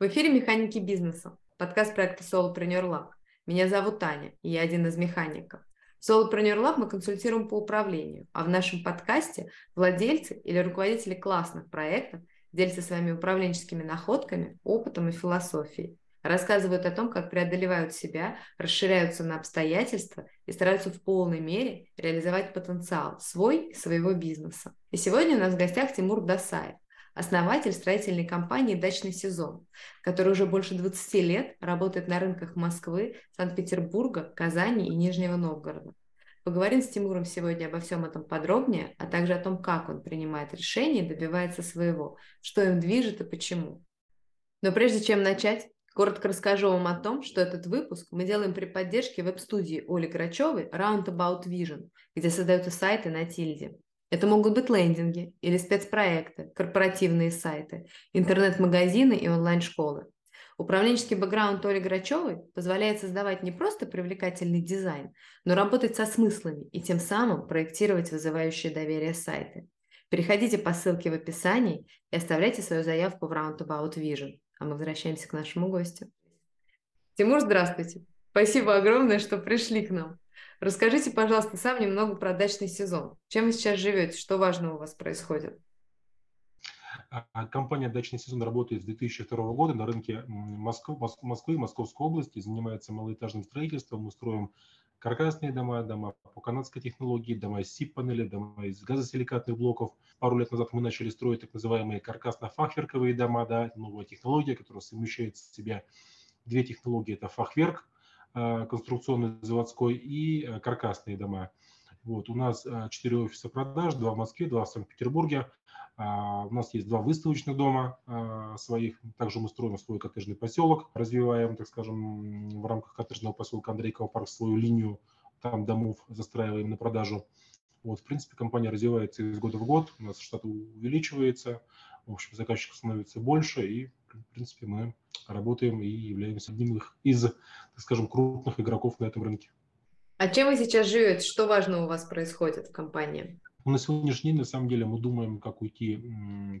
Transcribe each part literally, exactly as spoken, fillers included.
В эфире «Механики бизнеса», подкаст проекта SolopreneurLab. Меня зовут Таня, и я один из механиков. В SolopreneurLab мы консультируем по управлению, а в нашем подкасте владельцы или руководители классных проектов делятся своими управленческими находками, опытом и философией. Рассказывают о том, как преодолевают себя, расширяются на обстоятельства и стараются в полной мере реализовать потенциал свой и своего бизнеса. И сегодня у нас в гостях Тимур Дасаев, основатель строительной компании «Дачный сезон», который уже больше двадцати лет работает на рынках Москвы, Санкт-Петербурга, Казани и Нижнего Новгорода. Поговорим с Тимуром сегодня обо всем этом подробнее, а также о том, как он принимает решения и добивается своего, что им движет и почему. Но прежде чем начать, коротко расскажу вам о том, что этот выпуск мы делаем при поддержке веб-студии Оли Грачевой Roundabout Vision, где создаются сайты на тильде. Это могут быть лендинги или спецпроекты, корпоративные сайты, интернет-магазины и онлайн-школы. Управленческий бэкграунд Оли Грачевой позволяет создавать не просто привлекательный дизайн, но работать со смыслами и тем самым проектировать вызывающие доверие сайты. Переходите по ссылке в описании и оставляйте свою заявку в Roundabout Vision. А мы возвращаемся к нашему гостю. Тимур, здравствуйте. Спасибо огромное, что пришли к нам. Расскажите, пожалуйста, сам немного про дачный сезон. Чем вы сейчас живете? Что важного у вас происходит? Компания «Дачный сезон» работает с две тысячи второго года на рынке Москвы, Москвы, Московской области, занимается малоэтажным строительством. Мы строим каркасные дома, дома по канадской технологии, дома из СИП-панели, дома из газосиликатных блоков. Пару лет назад мы начали строить так называемые каркасно-фахверковые дома, да, новая технология, которая совмещает в себя две технологии. Это фахверк, конструкционный, заводской, и каркасные дома. Вот, у нас четыре офиса продаж, два в Москве, два в Санкт-Петербурге. У нас есть два выставочных дома своих. Также мы строим свой коттеджный поселок, развиваем, так скажем, в рамках коттеджного поселка Андрейково парк свою линию там домов, застраиваем на продажу. Вот, в принципе, компания развивается из года в год, у нас штат увеличивается, в общем, заказчиков становится больше, и, в принципе, мы работаем и являемся одним из, так скажем, крупных игроков на этом рынке. А чем вы сейчас живете? Что важно у вас происходит в компании? На сегодняшний день, на самом деле, мы думаем, как уйти,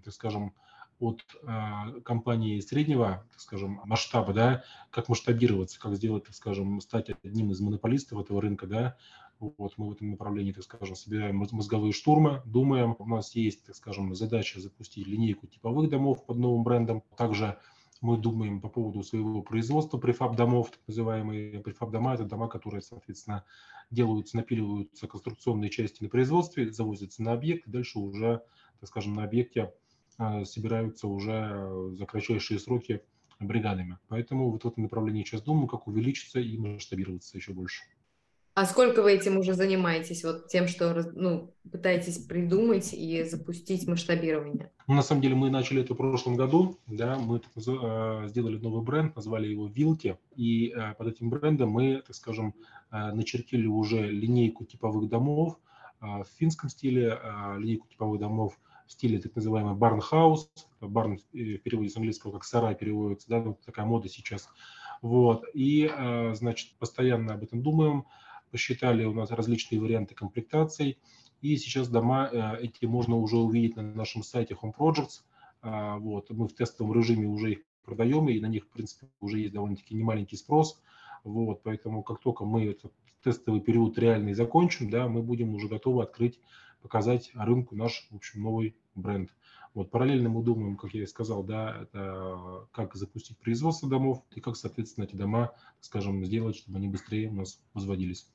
так скажем, от э, компании среднего, так скажем, масштаба, да, как масштабироваться, как сделать, так скажем, стать одним из монополистов этого рынка, да. Вот мы в этом направлении, так скажем, собираем мозговые штурмы, думаем. У нас есть, так скажем, задача запустить линейку типовых домов под новым брендом. Также мы думаем по поводу своего производства префаб-домов, так называемые префаб-дома. Это дома, которые, соответственно, делаются, напиливаются конструкционные части на производстве, завозятся на объект, и дальше уже, так скажем, на объекте э, собираются уже за кратчайшие сроки бригадами. Поэтому вот в этом направлении сейчас думаю, как увеличиться и масштабироваться еще больше. А сколько вы этим уже занимаетесь, вот тем, что ну, пытаетесь придумать и запустить масштабирование? Ну, на самом деле мы начали это в прошлом году, да, мы э, сделали новый бренд, назвали его «Вилки», и э, под этим брендом мы, так скажем, э, начертили уже линейку типовых домов э, в финском стиле, э, линейку типовых домов в стиле так называемый «барнхаус», «барн» в переводе с английского как «сарай» переводится, да, вот такая мода сейчас. Вот, и, э, значит, постоянно об этом думаем. Посчитали у нас различные варианты комплектаций, и сейчас дома э, эти можно уже увидеть на нашем сайте Home Projects. Э, вот, мы в тестовом режиме уже их продаем, и на них, в принципе, уже есть довольно-таки немаленький спрос. Вот, поэтому как только мы этот тестовый период реальный закончим, да, мы будем уже готовы открыть, показать рынку наш, в общем, новый бренд. Вот, параллельно мы думаем, как я и сказал, да, это как запустить производство домов и как, соответственно, эти дома, скажем, сделать, чтобы они быстрее у нас возводились.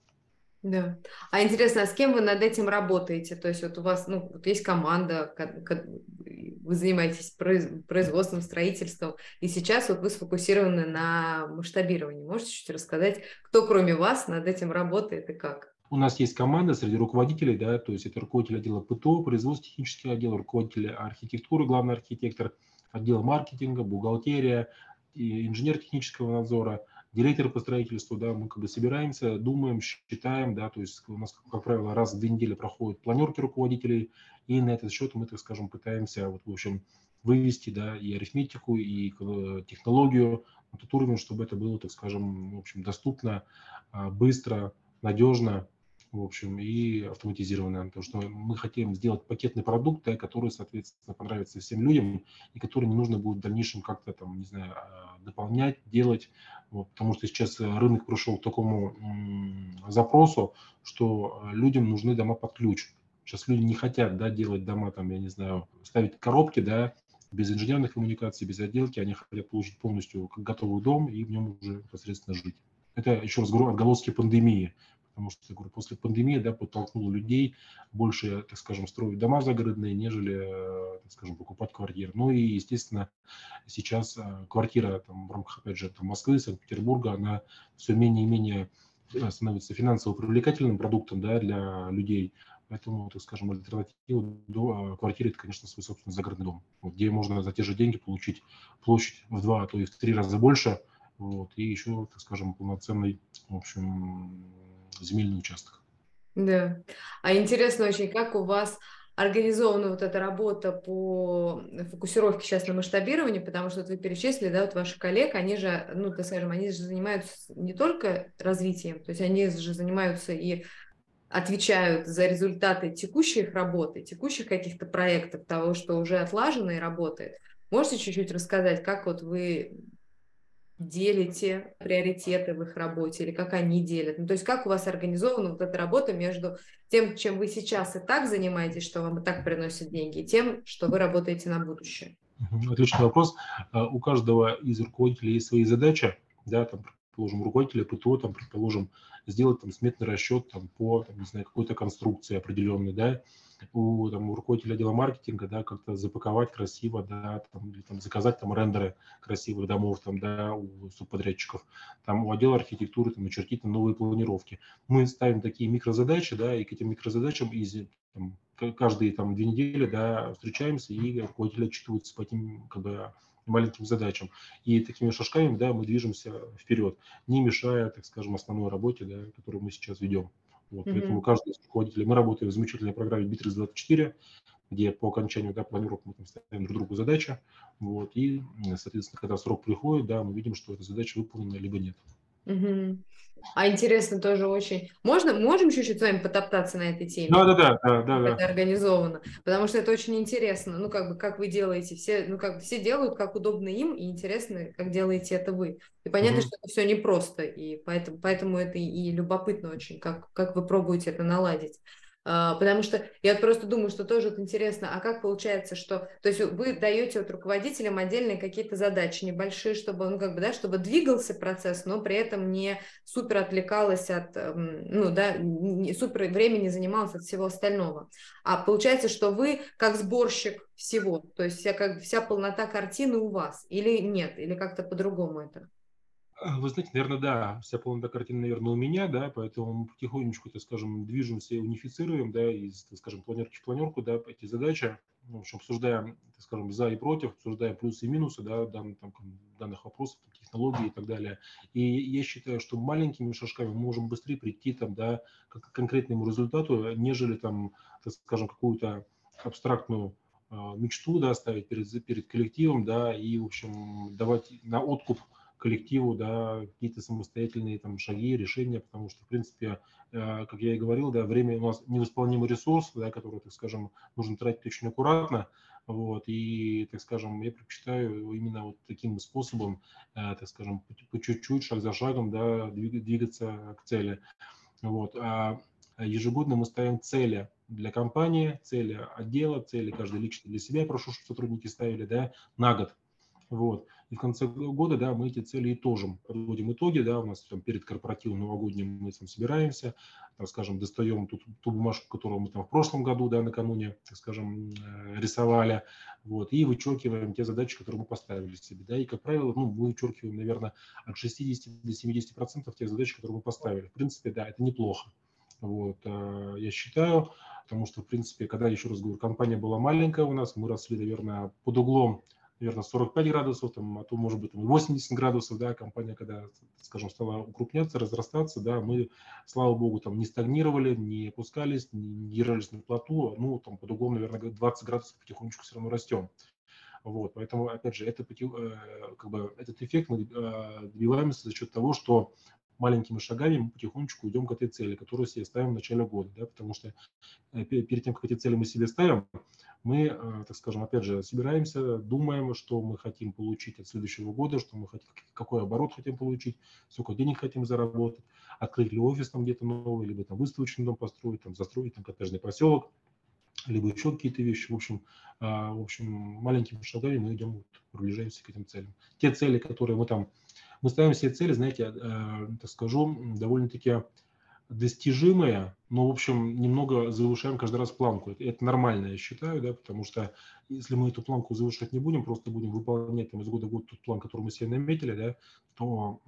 Да. А интересно, а с кем вы над этим работаете? То есть вот у вас ну, вот есть команда, вы занимаетесь производством, строительством, и сейчас вот вы сфокусированы на масштабировании. Можете чуть рассказать, кто кроме вас над этим работает и как? У нас есть команда среди руководителей, да, то есть это руководитель отдела ПТО, производства технического отдела, руководитель архитектуры, главный архитектор, отдела маркетинга, бухгалтерия, инженер технического надзора, директор по строительству, да, мы как бы собираемся, думаем, считаем, да, то есть у нас, как правило, раз в две недели проходят планерки руководителей, и на этот счет мы, так скажем, пытаемся, вот, в общем, вывести, да, и арифметику, и технологию на тот уровень, чтобы это было, так скажем, в общем, доступно, быстро, надежно в общем, и автоматизированная, потому что мы хотим сделать пакетный продукт, да, который, соответственно, понравится всем людям, и который не нужно будет в дальнейшем как-то там, не знаю, дополнять, делать, вот, потому что сейчас рынок пришел к такому запросу, что людям нужны дома под ключ. Сейчас люди не хотят, да, делать дома, там, я не знаю, ставить коробки, да, без инженерных коммуникаций, без отделки, они хотят получить полностью готовый дом и в нем уже непосредственно жить. Это, еще раз говорю, отголоски пандемии, потому что, я говорю, после пандемии, да, подтолкнуло людей больше, так скажем, строить дома загородные, нежели, так скажем, покупать квартиры. Ну и, естественно, сейчас квартира там, в рамках, опять же, там, Москвы, Санкт-Петербурга, она все менее и менее становится финансово привлекательным продуктом, да, для людей. Поэтому, так скажем, альтернатива квартире – это, конечно, свой собственный загородный дом, где можно за те же деньги получить площадь в два, а то и в три раза больше, вот, и еще, так скажем, полноценный, в общем, земельный участок. Да. А интересно очень, как у вас организована вот эта работа по фокусировке сейчас на масштабировании, потому что вот вы перечислили, да, вот ваши коллеги, они же, ну, так скажем, они же занимаются не только развитием, то есть они же занимаются и отвечают за результаты текущей их работы, текущих каких-то проектов, того, что уже отлажено и работает. Можете чуть-чуть рассказать, как вот вы делите приоритеты в их работе или как они делят? Ну, то есть как у вас организована вот эта работа между тем, чем вы сейчас и так занимаетесь, что вам и так приносят деньги, и тем, что вы работаете на будущее? Отличный вопрос. У каждого из руководителей есть свои задачи, да, там, предположим, руководителя ПТО, там, предположим, сделать там сметный расчет там, по, там, не знаю, какой-то конструкции определенной, да, у, там, у руководителя отдела маркетинга, да, как-то запаковать красиво, да, там, или, там, заказать там рендеры красивых домов, там, да, у субподрядчиков, там, у отдела архитектуры, там, очертить там, новые планировки. Мы ставим такие микрозадачи, да, и к этим микрозадачам из, там, каждые там две недели, да, встречаемся, и руководители отчитываются по этим, как бы, маленьким задачам. И такими шажками, да, мы движемся вперед, не мешая, так скажем, основной работе, да, которую мы сейчас ведем. Вот. Mm-hmm. Поэтому каждый из руководителей, мы работаем в замечательной программе Битрикс двадцать четыре, где по окончанию, да, планировок мы там ставим друг другу задачи. Вот. И, соответственно, когда срок приходит, да, мы видим, что эта задача выполнена, либо нет. Mm-hmm. А интересно тоже очень. Можно, можем чуть-чуть с вами потоптаться на этой теме? Да, да, да, да, да, да. Это организовано, потому что это очень интересно. Ну как бы, как вы делаете, все, ну как бы, все делают, как удобно им, и интересно, как делаете это вы. И понятно, mm-hmm. что это все непросто, и поэтому, поэтому это и любопытно очень, как как вы пробуете это наладить. Потому что я просто думаю, что тоже вот интересно, а как получается, что, то есть вы даете вот руководителям отдельные какие-то задачи небольшие, чтобы, ну, как бы, да, чтобы двигался процесс, но при этом не супер отвлекалось от, ну, да, не супер времени занималось от всего остального. А получается, что вы как сборщик всего, то есть вся, как, вся полнота картины у вас, или нет, или как-то по-другому это? Вы знаете, наверное, да, вся полнота картина, наверное, у меня, да, поэтому мы потихонечку, так скажем, движемся и унифицируем, да, из, так скажем, планерки в планерку, да, эти задачи, в общем, обсуждаем, так скажем, за и против, обсуждаем плюсы и минусы, да, дан, там, данных вопросов, технологий и так далее. И я считаю, что маленькими шажками мы можем быстрее прийти, там, да, к конкретному результату, нежели, там, так скажем, какую-то абстрактную э, мечту, да, ставить перед, перед коллективом, да, и, в общем, давать на откуп коллективу, да, какие-то самостоятельные там шаги, решения, потому что, в принципе, э, как я и говорил, да, время у нас невосполнимый ресурс, да, который, так скажем, нужно тратить очень аккуратно, вот, и, так скажем, я предпочитаю именно вот таким способом, э, так скажем, по чуть-чуть, шаг за шагом, да, двигаться к цели, вот, а ежегодно мы ставим цели для компании, цели отдела, цели каждый лично для себя, прошу, чтобы сотрудники ставили, да, на год. Вот. И в конце года, да, мы эти цели итожим, подводим итоги, да, у нас там перед корпоративным новогодним мы там собираемся, там, скажем, достаем ту, ту бумажку, которую мы там в прошлом году, да, накануне, так скажем, рисовали, вот, и вычеркиваем те задачи, которые мы поставили себе, да, и, как правило, ну, мы вычеркиваем, наверное, от шестидесяти до семидесяти процентов тех задач, которые мы поставили. В принципе, да, это неплохо, вот, я считаю, потому что, в принципе, когда, еще раз говорю, компания была маленькая у нас, мы росли, наверное, под углом, наверное, сорок пять градусов, там, а то, может быть, восемьдесят градусов, да, компания, когда, скажем, стала укрупняться, разрастаться, да, мы, слава богу, там, не стагнировали, не опускались, не держались на плоту, ну, там, под углом, наверное, двадцать градусов потихонечку все равно растем. Вот, поэтому, опять же, это, как бы, этот эффект мы добиваемся за счет того, что маленькими шагами мы потихонечку идем к этой цели, которую себе ставим в начале года, да, потому что перед тем, как эти цели мы себе ставим, мы, так скажем, опять же, собираемся, думаем, что мы хотим получить от следующего года, что мы хотим, какой оборот хотим получить, сколько денег хотим заработать, открыть ли офис там где-то новый, либо там выставочный дом построить, там застроить там коттеджный поселок, либо еще какие-то вещи. В общем, в общем, маленькими шагами мы идем, приближаемся к этим целям. Те цели, которые мы там, мы ставим себе цели, знаете, так скажу, довольно-таки достижимые, но, в общем, немного завышаем каждый раз планку. Это нормально, я считаю, да, потому что если мы эту планку завышать не будем, просто будем выполнять там, из года в год тот план, который мы себе наметили, да, то,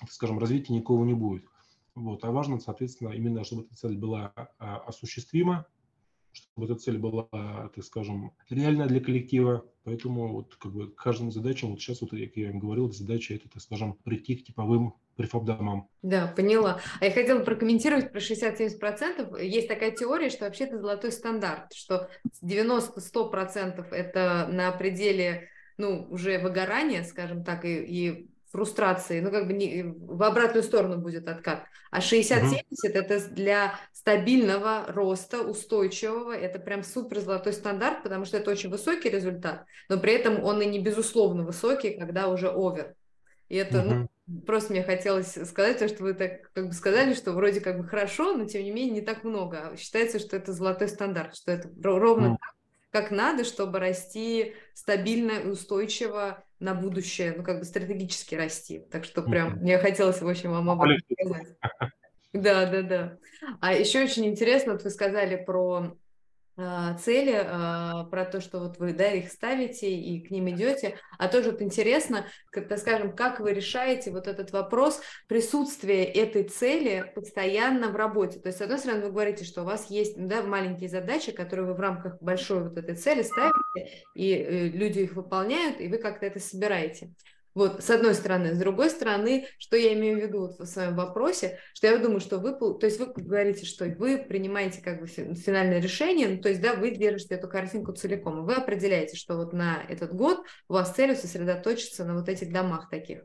так скажем, развития никакого не будет. Вот. А важно, соответственно, именно, чтобы эта цель была осуществима, чтобы эта цель была, так скажем, реальна для коллектива. Поэтому вот как бы к каждому задачам, вот сейчас, вот, как я им говорил, задача это, так скажем, прийти к типовым префаб-домам. Да, поняла. А я хотела прокомментировать про шестьдесят-семьдесят процентов. Есть такая теория, что вообще это золотой стандарт, что девяносто-сто процентов это на пределе, ну, уже выгорания, скажем так, и... и... фрустрации, ну, как бы не, в обратную сторону будет откат. А шестьдесят-семьдесят mm-hmm. это для стабильного роста, устойчивого, это прям супер золотой стандарт, потому что это очень высокий результат, но при этом он и не безусловно высокий, когда уже овер. И это, mm-hmm. ну, просто мне хотелось сказать, то, что вы так как бы сказали, что вроде как бы хорошо, но тем не менее не так много. Считается, что это золотой стандарт, что это ровно mm-hmm. так, как надо, чтобы расти стабильно и устойчиво на будущее, ну, как бы стратегически расти. Так что прям мне хотелось, в общем, вам об этом сказать. Да, да, да. А еще очень интересно, вот вы сказали про э, цели, э, про то, что вот вы, да, их ставите и к ним идете. А тоже вот интересно, как, так скажем, как вы решаете вот этот вопрос присутствия этой цели постоянно в работе. То есть, с одной стороны, вы говорите, что у вас есть, да, маленькие задачи, которые вы в рамках большой вот этой цели ставите, и э, люди их выполняют, и вы как-то это собираете. Вот, с одной стороны. С другой стороны, что я имею в виду вот в своем вопросе, что я думаю, что вы, то есть вы говорите, что вы принимаете как бы финальное решение, ну, то есть, да, вы держите эту картинку целиком, и вы определяете, что вот на этот год у вас целью сосредоточиться на вот этих домах таких.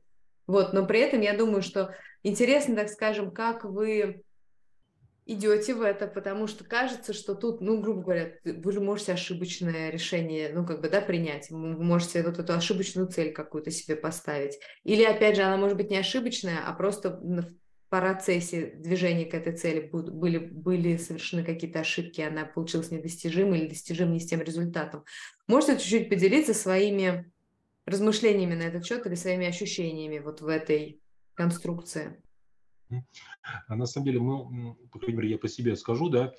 Вот, но при этом я думаю, что интересно, так скажем, как вы идете в это, потому что кажется, что тут, ну, грубо говоря, вы же можете ошибочное решение, ну, как бы, да, принять, вы можете вот эту ошибочную цель какую-то себе поставить. Или, опять же, она может быть не ошибочная, а просто в процессе движения к этой цели были, были совершены какие-то ошибки, она получилась недостижимой или достижимой не с тем результатом. Можете чуть-чуть поделиться своими размышлениями на этот счет или своими ощущениями вот в этой конструкции? На самом деле, мы, по крайней мере, я по себе скажу, да,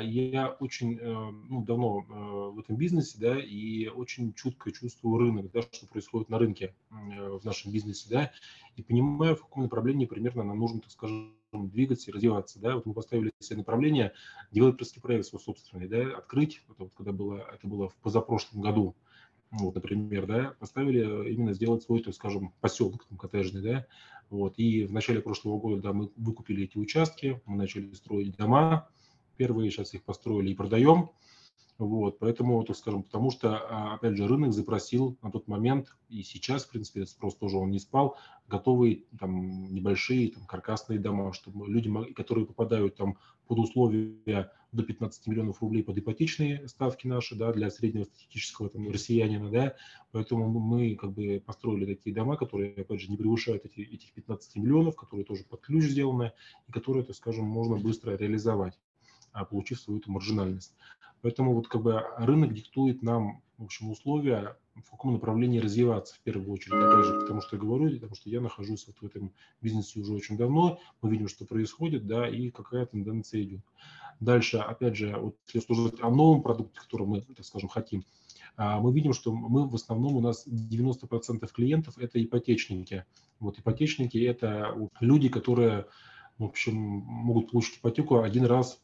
я очень ну, давно в этом бизнесе, да, и очень чутко чувствую рынок, да, что происходит на рынке в нашем бизнесе, да, и понимаю, в каком направлении примерно нам нужно, так скажем, двигаться и развиваться, да. Вот мы поставили себе направление делать проект свой собственный, да, открыть, это вот когда было, это было в позапрошлом году. Вот, например, да, поставили именно сделать свой, так скажем, поселок там, коттеджный, да, вот, и в начале прошлого года, да, мы выкупили эти участки, мы начали строить дома, первые сейчас их построили и продаем, вот, поэтому, так скажем, потому что, опять же, рынок запросил на тот момент, и сейчас, в принципе, спрос тоже он не спал, готовые там небольшие там, каркасные дома, чтобы люди, которые попадают там под условия до пятнадцати миллионов рублей под ипотечные ставки наши, да, для среднего статистического там, россиянина, да, поэтому мы как бы построили такие дома, которые, опять же, не превышают эти, этих пятнадцати миллионов, которые тоже под ключ сделаны, и которые, так скажем, можно быстро реализовать, получив свою эту маржинальность. Поэтому вот как бы рынок диктует нам, в общем, условия, в каком направлении развиваться в первую очередь. Опять же, потому что я говорю, потому что я нахожусь вот в этом бизнесе уже очень давно, мы видим, что происходит, да, и какая тенденция идет. Дальше, опять же, вот если говорить о новом продукте, который мы, так скажем, хотим, мы видим, что мы в основном, у нас девяносто процентов клиентов – это ипотечники. Вот ипотечники – это люди, которые, в общем, могут получить ипотеку один раз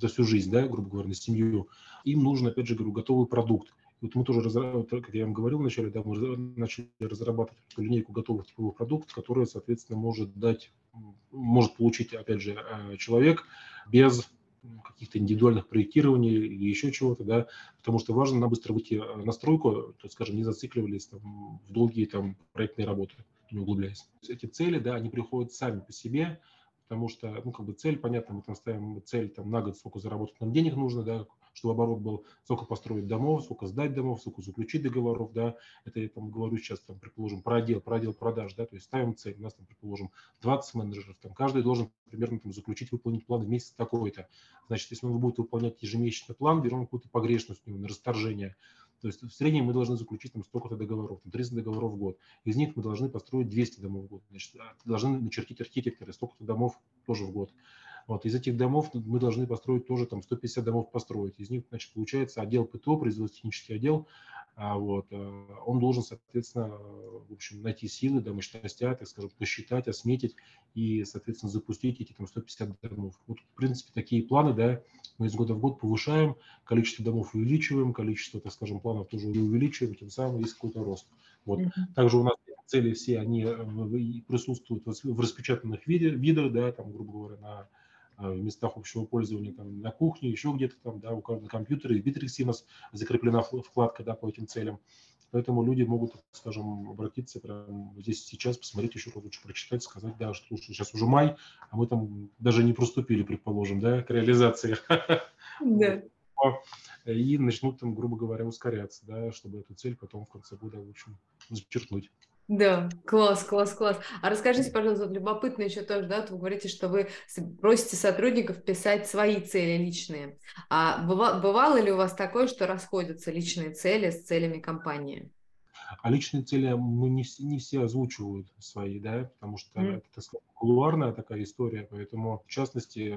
за всю жизнь, да, грубо говоря, на семью. Им нужен, опять же, говорю, готовый продукт. Вот мы тоже, как я вам говорил вначале, да, мы начали разрабатывать линейку готовых типовых продуктов, которые, соответственно, может дать, может получить, опять же, человек без каких-то индивидуальных проектирований или еще чего-то, да, потому что важно на быстро выйти на стройку, то, скажем, не зацикливались там, в долгие там проектные работы. не углубляясь. Эти цели, да, они приходят сами по себе, потому что, ну, как бы цель, понятно, мы там ставим цель там, на год, сколько заработать нам денег нужно, да, чтобы оборот был, сколько построить домов, сколько сдать домов, сколько заключить договоров, да, это я там говорю сейчас, там, предположим, про отдел, про отдел продаж, да, то есть ставим цель, у нас там, предположим, двадцать менеджеров, там, каждый должен примерно там, заключить, выполнить план в месяц такой-то, значит, если он будет выполнять ежемесячный план, берем какую-то погрешность у него на расторжение, то есть в среднем мы должны заключить там столько-то договоров, там, тридцать договоров в год. Из них мы должны построить двести домов в год. Значит, должны начертить архитекторы, столько-то домов тоже в год. Вот, из этих домов мы должны построить тоже там сто пятьдесят домов построить. Из них, значит, получается отдел ПТО, производственно-технический отдел, вот, он должен, соответственно, в общем, найти силы, да, мощности, так скажем, посчитать, осметить и, соответственно, запустить эти там сто пятьдесят домов. Вот, в принципе, такие планы, да, мы из года в год повышаем, количество домов увеличиваем, количество, так скажем, планов тоже увеличиваем, тем самым есть какой-то рост. Вот. Mm-hmm. Также у нас цели все, они присутствуют в распечатанных видах, да, там, грубо говоря, на... в местах общего пользования, там, на кухне, еще где-то там, да, у каждого компьютера, и в Bitrix у нас закреплена вкладка, да, по этим целям. Поэтому люди могут, скажем, обратиться прямо здесь сейчас, посмотреть еще раз, лучше прочитать, сказать, да, что слушай, сейчас уже май, а мы там даже не приступили, предположим, да, к реализации. Да. И начнут там, грубо говоря, ускоряться, да, чтобы эту цель потом в конце года, в общем, зачеркнуть. Да, класс, класс, класс. А расскажите, пожалуйста, любопытно еще тоже, да, вы говорите, что вы просите сотрудников писать свои цели личные. А бывало, бывало ли у вас такое, что расходятся личные цели с целями компании? А личные цели мы не, не все озвучивают свои, да, потому что mm-hmm. это, так сказать, кулуарная такая история, поэтому, в частности,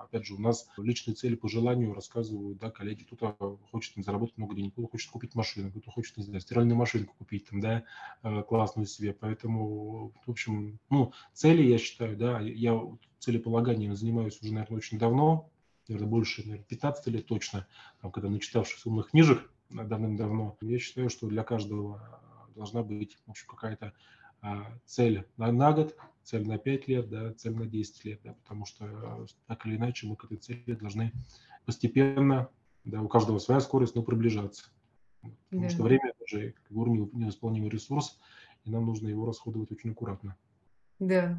опять же, у нас личные цели по желанию рассказывают, да, коллеги, кто-то хочет там, заработать много денег, кто-то хочет купить машину, кто-то хочет, не знаю, стиральную машинку купить, там, да, классную себе, поэтому, в общем, ну, цели, я считаю, да, я целеполаганием занимаюсь уже, наверное, очень давно, наверное, больше, наверное, пятнадцать лет точно, там, когда начитавшись умных книжек, давным-давно. Я считаю, что для каждого должна быть, в общем, какая-то а, цель на, на год, цель на пять лет, да, цель на десять лет, да, потому что а, так или иначе мы к этой цели должны постепенно, да, у каждого своя скорость, но приближаться. Потому yeah. что время уже, как говорю, невосполнимый ресурс, и нам нужно его расходовать очень аккуратно. Да. Yeah.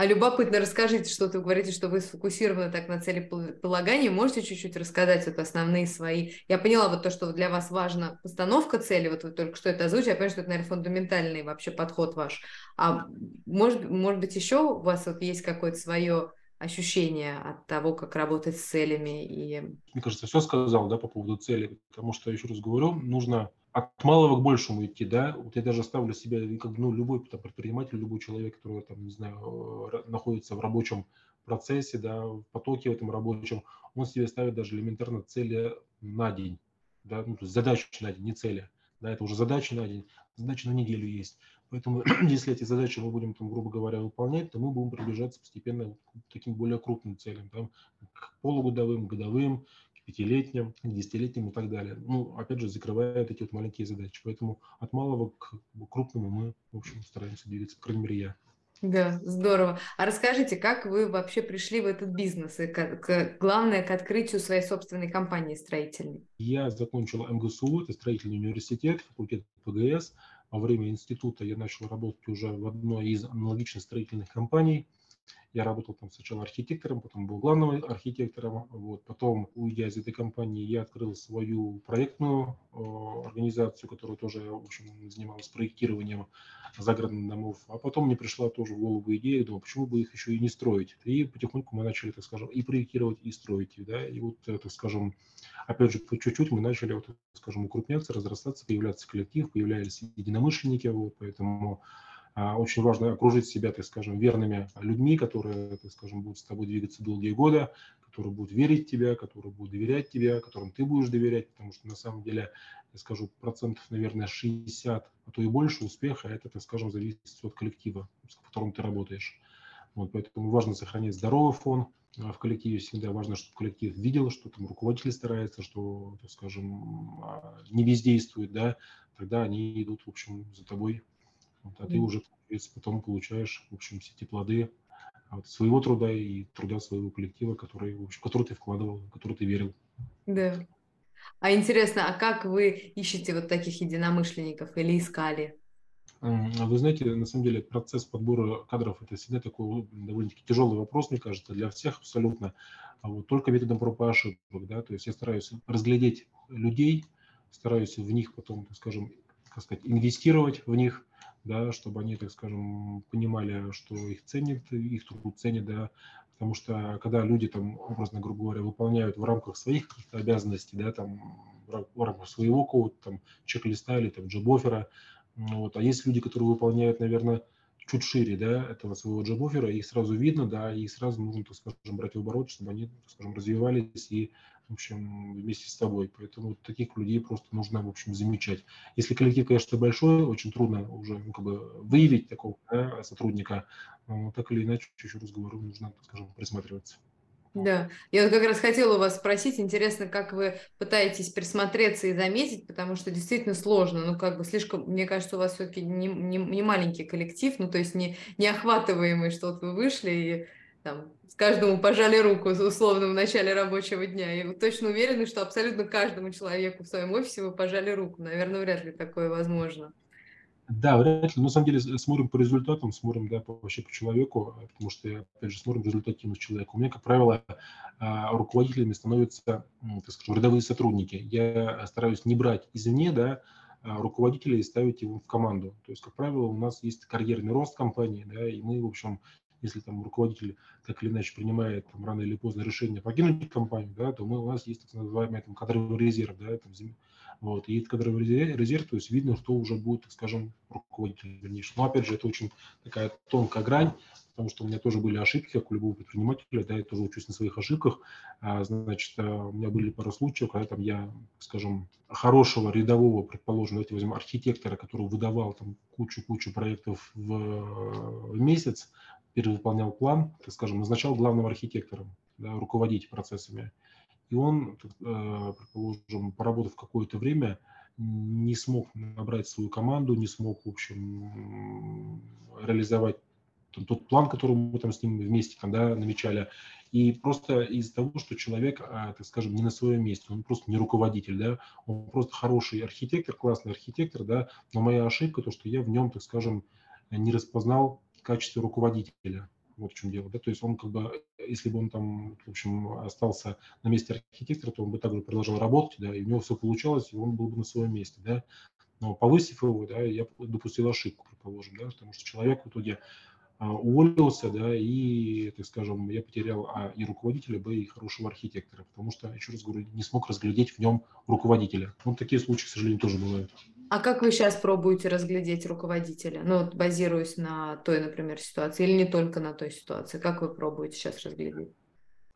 А любопытно, расскажите, что вы говорите, что вы сфокусированы так на целеполагании. Можете чуть-чуть рассказать вот основные свои? Я поняла вот то, что для вас важна постановка цели, вот вы только что это озвучили, я понимаю, что это, наверное, фундаментальный вообще подход ваш. А может, может быть, еще у вас вот есть какое-то свое ощущение от того, как работать с целями? И... Мне кажется, все сказал, да, по поводу цели, потому что, еще раз говорю, нужно... от малого к большему идти, да, вот я даже ставлю себе, как, ну, любой там, предприниматель, любой человек, который, там, не знаю, находится в рабочем процессе, да, в потоке в этом рабочем, он себе ставит даже элементарно цели на день, да, ну, то есть задачи на день, не цели, да, это уже задачи на день, задачи на неделю есть, поэтому если эти задачи мы будем, там, грубо говоря, выполнять, то мы будем приближаться постепенно к таким более крупным целям, там, к полугодовым, годовым, пятилетним, десятилетним и так далее. Ну, опять же, закрывают эти вот маленькие задачи. Поэтому от малого к крупному мы, в общем, стараемся двигаться, по крайней мере, я. Да, здорово. А расскажите, как вы вообще пришли в этот бизнес? И как, к, главное, к открытию своей собственной компании строительной. Я закончил эм гэ эс у, это строительный университет, факультет пэ гэ эс. Во время института я начал работать уже в одной из аналогичных строительных компаний. Я работал там сначала архитектором, потом был главным архитектором. Вот. Потом, уйдя из этой компании, я открыл свою проектную э, организацию, которая тоже, в общем, занималась проектированием загородных домов. А потом мне пришла тоже в голову идея, думаю, почему бы их еще и не строить. И потихоньку мы начали, так скажем, и проектировать, и строить. Да? И вот, так скажем, опять же, по чуть-чуть мы начали, вот, так скажем, укрупняться, разрастаться, появляться коллектив, появлялись единомышленники, вот, поэтому... Очень важно окружить себя, так скажем, верными людьми, которые, так скажем, будут с тобой двигаться долгие годы, которые будут верить в тебя, которые будут доверять тебе, которым ты будешь доверять, потому что на самом деле, я скажу, процентов, наверное, шестьдесят, а то и больше успеха, это, так скажем, зависит от коллектива, с которым ты работаешь. Вот, поэтому важно сохранять здоровый фон в коллективе, всегда важно, чтобы коллектив видел, что там руководитель старается, что, так скажем, не бездействует, да, тогда они идут, в общем, за тобой. Вот, а ты уже потом получаешь, в общем, все эти плоды от своего труда и труда своего коллектива, который, в общем, который ты вкладывал, в который ты верил. Да. А интересно, а как вы ищете вот таких единомышленников или искали? Вы знаете, на самом деле процесс подбора кадров – это всегда такой довольно-таки тяжелый вопрос, мне кажется, для всех абсолютно. Вот, только методом проб и ошибок, да, то есть я стараюсь разглядеть людей, стараюсь в них потом, так скажем, так сказать, инвестировать в них, да, чтобы они, так скажем, понимали, что их ценят, их труд ценят, да, потому что когда люди, там, образно, грубо говоря, выполняют в рамках своих каких-то обязанностей, да, там, в рамках своего какого-то, там, чек-листа или, там, джоб-оффера, вот, а есть люди, которые выполняют, наверное, чуть шире, да, этого своего джоб-оффера, их сразу видно, да, и сразу нужно, так скажем, брать в оборот, чтобы они, так скажем, развивались и, в общем, вместе с тобой. Поэтому вот таких людей просто нужно, в общем, замечать. Если коллектив, конечно, большой, очень трудно уже, ну, как бы выявить такого, да, сотрудника, но так или иначе, еще раз говорю, нужно, так скажем, присматриваться. Да, я вот как раз хотела у вас спросить, интересно, как вы пытаетесь присмотреться и заметить, потому что действительно сложно, ну как бы слишком, мне кажется, у вас все-таки не, не, не маленький коллектив, ну то есть не, не охватываемый, что вот вы вышли и там каждому пожали руку условно в начале рабочего дня, и вы точно уверены, что абсолютно каждому человеку в своем офисе вы пожали руку, наверное, вряд ли такое возможно. Да, вряд ли. На самом деле смотрим по результатам, смотрим, да, по, вообще по человеку, потому что, опять же, смотрим результативность человека. У меня, как правило, руководителями становятся, так скажем, рядовые сотрудники. Я стараюсь не брать извне, да, руководителя и ставить его в команду. То есть, как правило, у нас есть карьерный рост компании, да, и мы, в общем, если там руководитель так или иначе принимает там, рано или поздно решение покинуть компанию, да, то мы, у нас есть так называемый там, кадровый резерв. Да, там, вот, и этот кадровый резерв, то есть видно, кто уже будет, так скажем, руководитель в дальнейшем. Но опять же, это очень такая тонкая грань, потому что у меня тоже были ошибки, как у любого предпринимателя, да, я тоже учусь на своих ошибках. А, значит, а, у меня были пару случаев, когда там, я, скажем, хорошего рядового, предположим, давайте возьмем архитектора, который выдавал кучу-кучу проектов в, в месяц, перевыполнял план, так скажем, назначал главным архитектором, да, руководить процессами. И он, предположим, поработав какое-то время, не смог набрать свою команду, не смог, в общем, реализовать там, тот план, который мы там с ним вместе там, да, намечали. И просто из-за того, что человек, так скажем, не на своем месте, он просто не руководитель, да, он просто хороший архитектор, классный архитектор, да, но моя ошибка, то, что я в нем, так скажем, не распознал качество руководителя. Вот в чем дело, да, то есть он как бы, если бы он там, в общем, остался на месте архитектора, то он бы также продолжал работать, да, и у него все получалось, и он был бы на своем месте, да, но повысив его, да, я допустил ошибку, предположим, да, потому что человек в итоге а, уволился, да, и, так скажем, я потерял а, и руководителя, б, и хорошего архитектора, потому что, еще раз говорю, не смог разглядеть в нем руководителя. Ну, такие случаи, к сожалению, тоже бывают. А как вы сейчас пробуете разглядеть руководителя? Ну, вот базируясь на той, например, ситуации, или не только на той ситуации? Как вы пробуете сейчас разглядеть?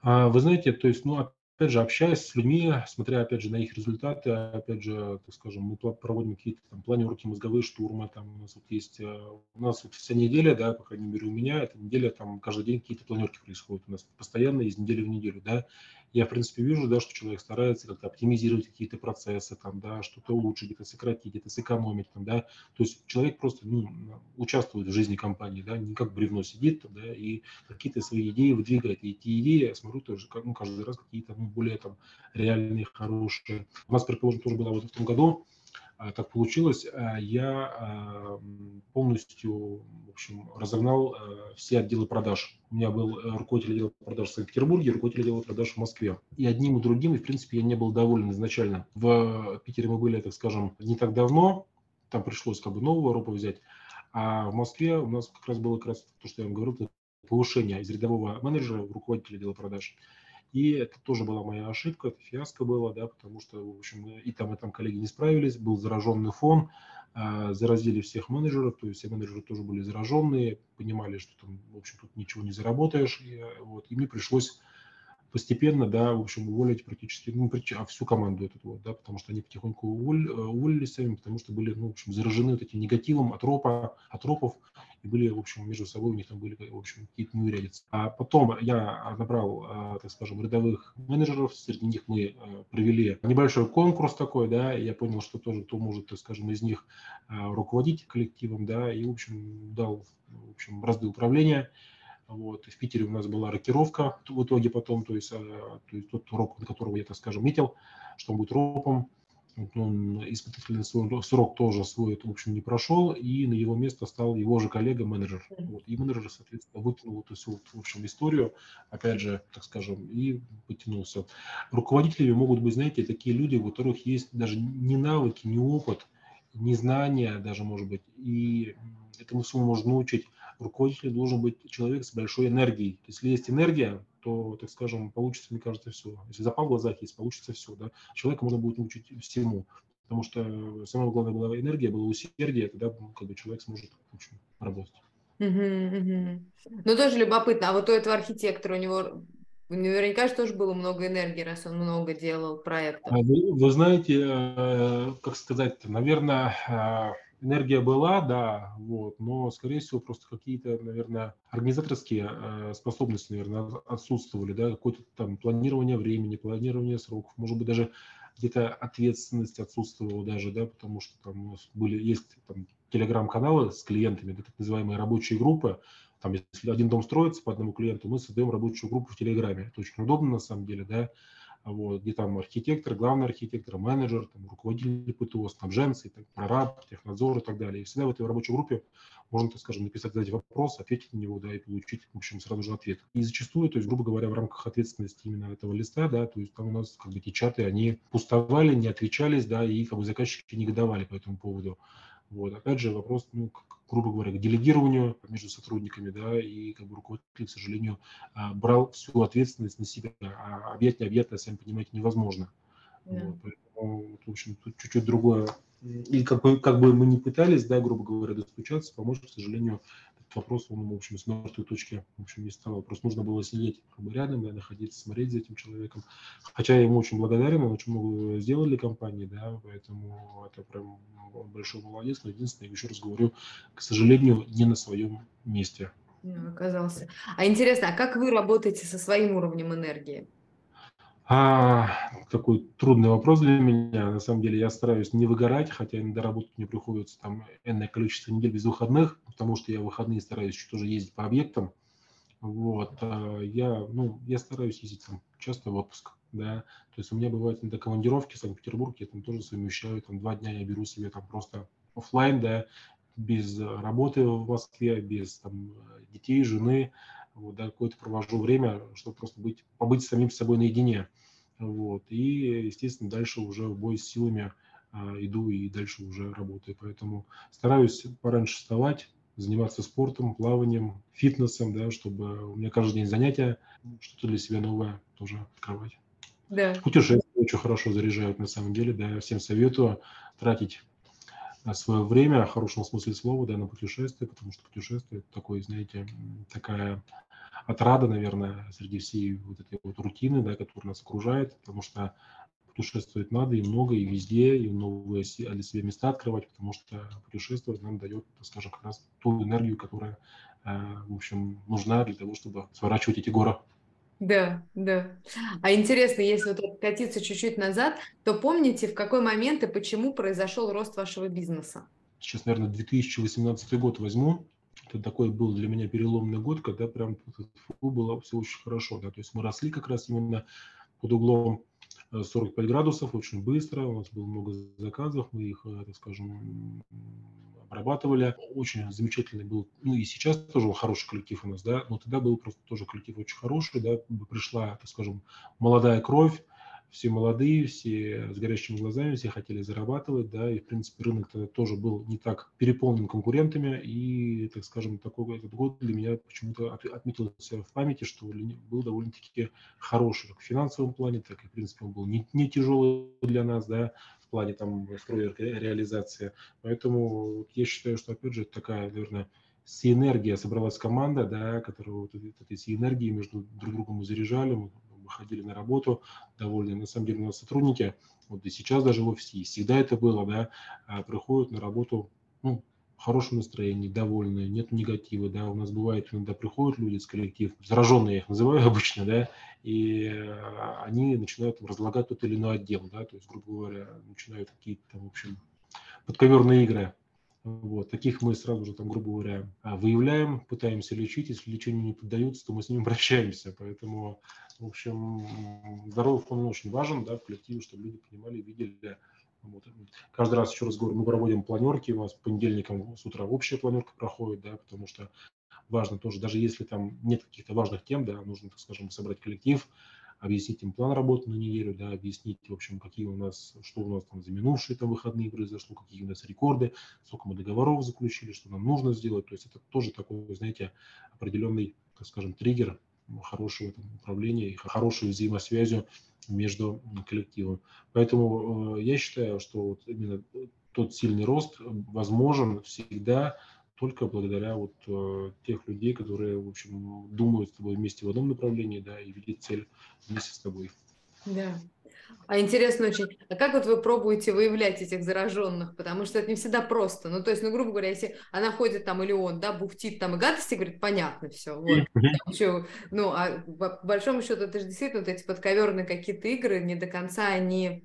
Вы знаете, то есть, ну, опять же, общаясь с людьми, смотря, опять же, на их результаты, опять же, так скажем, мы проводим какие-то там планерки, мозговые штурмы, там, у нас вот есть, у нас вот вся неделя, да, по крайней мере, у меня, эта неделя, там, каждый день какие-то планерки происходят у нас постоянно, из недели в неделю, да. Я, в принципе, вижу, да, что человек старается как-то оптимизировать какие-то процессы, там, да, что-то улучшить, где-то сократить, где-то сэкономить. Там, да. То есть человек просто, ну, участвует в жизни компании, да, не как бревно сидит, там, да, и какие-то свои идеи выдвигает. И эти идеи, я смотрю, тоже, ну, каждый раз какие-то, ну, более там, реальные, хорошие. У нас, предположим, тоже была вот в том году, а, так получилось, а, я а, полностью, в общем, разогнал а, все отделы продаж. У меня был руководитель отдела продаж в Санкт-Петербурге, руководитель отдела продаж в Москве. И одним и другим, и, в принципе, я не был доволен изначально. В Питере мы были, так скажем, не так давно, там пришлось как бы новую ропу взять, а в Москве у нас как раз было как раз то, что я вам говорил, повышение из рядового менеджера в руководителя отдела продаж. И это тоже была моя ошибка, это фиаско было, да, потому что, в общем, и там, и там коллеги не справились, был зараженный фон, а, заразили всех менеджеров, то есть все менеджеры тоже были зараженные, понимали, что там, в общем, тут ничего не заработаешь, и, вот, и мне пришлось постепенно, да, в общем, уволить практически, ну, всю команду эту, вот, да, потому что они потихоньку уволь, уволились сами, потому что были, ну, в общем, заражены вот этим негативом от ропа, от ропов, и были, в общем, между собой у них там были, в общем, какие-то неурядицы. А потом я набрал, так скажем, рядовых менеджеров, среди них мы провели небольшой конкурс такой, да, и я понял, что тоже кто может, так скажем, из них руководить коллективом, да, и, в общем, дал, в общем, разды управления. Вот. В Питере у нас была рокировка в итоге потом, то есть, то есть тот рок, на которого я, так скажем, метил, что он будет ропом, он испытательный срок тоже свой, в общем, не прошел, и на его место стал его же коллега-менеджер. Вот, и менеджер, соответственно, выкинул эту всю, в общем, историю, опять же, так скажем, и потянулся. Руководителями могут быть, знаете, такие люди, у которых есть даже не навыки, не опыт, не знания даже, может быть, и этому всему можно научить. Руководитель должен быть человек с большой энергией. То есть, если есть энергия, то, так скажем, получится, мне кажется, все. Если запал в глазах есть, получится все. Да? Человека можно будет научить всему. Потому что самое главное была энергия, было усердие, тогда как бы, человек сможет очень работать. Uh-huh, uh-huh. Ну, тоже любопытно. А вот у этого архитектора, у него наверняка же тоже было много энергии, раз он много делал проектов. Вы, вы знаете, как сказать, наверное... Энергия была, да, вот, но, скорее всего, просто какие-то, наверное, организаторские способности, наверное, отсутствовали, да, какое-то там планирование времени, планирование сроков, может быть, даже где-то ответственность отсутствовала даже, да, потому что там у нас были, есть там телеграм-каналы с клиентами, да, так называемые рабочие группы, там, если один дом строится по одному клиенту, мы создаем рабочую группу в телеграме, это очень удобно, на самом деле, да. Вот, где там архитектор, главный архитектор, менеджер, там, руководитель ПТО, снабженцы, там, прораб, технадзор и так далее. И всегда в этой рабочей группе можно, так скажем, написать, задать вопрос, ответить на него, да, и получить, в общем, сразу же ответ. И зачастую, то есть, грубо говоря, в рамках ответственности именно этого листа, да, то есть там у нас, как бы, эти чаты, они пустовали, не отвечались, да, и, как бы, заказчики негодовали по этому поводу. Вот, опять же, вопрос, ну, к, грубо говоря, к делегированию между сотрудниками, да, и, как бы, руководитель, к сожалению, брал всю ответственность на себя, а объять необъятное, сами понимаете, невозможно. Yeah. Вот, поэтому, в общем, тут чуть-чуть другое. И как бы, как бы мы ни пытались, да, грубо говоря, достучаться, помочь, к сожалению, этот вопрос, он, в общем, с мертвой точки, в общем, не стал. Просто нужно было сидеть, как бы, рядом, да, находиться, смотреть за этим человеком. Хотя я ему очень благодарен, он очень много сделал для компании, да, поэтому это прям большой молодец. Но единственное, еще раз говорю, к сожалению, не на своем месте. Оказался. А интересно, а как вы работаете со своим уровнем энергии? А, такой трудный вопрос для меня. На самом деле я стараюсь не выгорать, хотя иногда работать мне приходится там энное количество недель без выходных, потому что я в выходные стараюсь еще тоже ездить по объектам. Вот. А я, ну, я стараюсь ездить там часто в отпуск. Да. То есть у меня бывают иногда командировки в Санкт-Петербург, я там тоже совмещаю, там два дня я беру себе там просто офлайн, да, без работы в Москве, без там детей, жены. Вот, да, какое-то провожу время, чтобы просто быть, побыть самим с собой наедине. Вот. И, естественно, дальше уже в бой с силами а, иду и дальше уже работаю. Поэтому стараюсь пораньше вставать, заниматься спортом, плаванием, фитнесом, да, чтобы у меня каждый день занятия, что-то для себя новое тоже открывать. Да. Путешествия очень хорошо заряжают, на самом деле. Да. Всем советую тратить свое время, в хорошем смысле слова, да, на путешествие, потому что путешествие – это такой, знаете, такая отрада, наверное, среди всей вот этой вот рутины, да, которая нас окружает, потому что путешествовать надо и много, и везде, и новые для себя места открывать, потому что путешествовать нам дает, скажем, как раз ту энергию, которая, в общем, нужна для того, чтобы сворачивать эти горы. Да, да. А интересно, если вот откатиться чуть-чуть назад, то помните, в какой момент и почему произошел рост вашего бизнеса? Сейчас, наверное, две тысячи восемнадцатый год возьму. Это такой был для меня переломный год, когда прям фу, было все очень хорошо. Да? То есть мы росли как раз именно под углом сорок пять градусов, очень быстро, у нас было много заказов, мы их, так скажем, обрабатывали. Очень замечательный был, ну и сейчас тоже хороший коллектив у нас, да, но тогда был просто тоже коллектив очень хороший, да, пришла, так скажем, молодая кровь, все молодые, все с горящими глазами, все хотели зарабатывать, да, и, в принципе, рынок тоже был не так переполнен конкурентами, и, так скажем, такой этот год для меня почему-то отметился в памяти, что был довольно-таки хороший, как в финансовом плане, так и, в принципе, он был не, не тяжелый для нас, да, в плане, там, проверки, реализации, поэтому я считаю, что, опять же, такая, наверное, синергия, собралась команда, да, которая вот этой синергии между друг другом заряжали, мы ходили на работу довольны. На самом деле у нас сотрудники, вот и сейчас даже в офисе, и всегда это было, да, приходят на работу, ну, в хорошем настроении, довольны, нет негатива, да, у нас бывает, иногда приходят люди с коллектив, зараженные, я их называю обычно, да, и они начинают там разлагать тот или иной отдел, да, то есть, грубо говоря, начинают какие-то, в общем, подковерные игры. Вот. Таких мы сразу же, там, грубо говоря, выявляем, пытаемся лечить. Если лечению не поддаются, то мы с ним обращаемся. Поэтому, в общем, здоровый фон очень важен, да, в коллективе, чтобы люди понимали, видели, Вот. Каждый раз, еще раз говорю, мы проводим планерки, у нас понедельником с утра общая планерка проходит, да, потому что важно тоже, даже если там нет каких-то важных тем, да, нужно, так скажем, собрать коллектив, объяснить им план работы на неделю, да, объяснить, в общем, какие у нас, что у нас там за минувшие там выходные произошло, какие у нас рекорды, сколько мы договоров заключили, что нам нужно сделать. То есть это тоже такой, знаете, определенный, так скажем, триггер хорошего там управления и хорошей взаимосвязью между коллективом. Поэтому э, я считаю, что вот именно тот сильный рост возможен всегда только благодаря вот э, тех людей, которые, в общем, думают с тобой вместе в одном направлении, да, и видят цель вместе с тобой. Да. А интересно очень, а как вот вы пробуете выявлять этих зараженных? Потому что это не всегда просто. Ну, то есть, ну, грубо говоря, если она ходит там или он, да, бухтит там и гадости, говорит, понятно все. Вот. Еще, ну, а по большому счету, это же действительно вот эти подковерные какие-то игры не до конца они,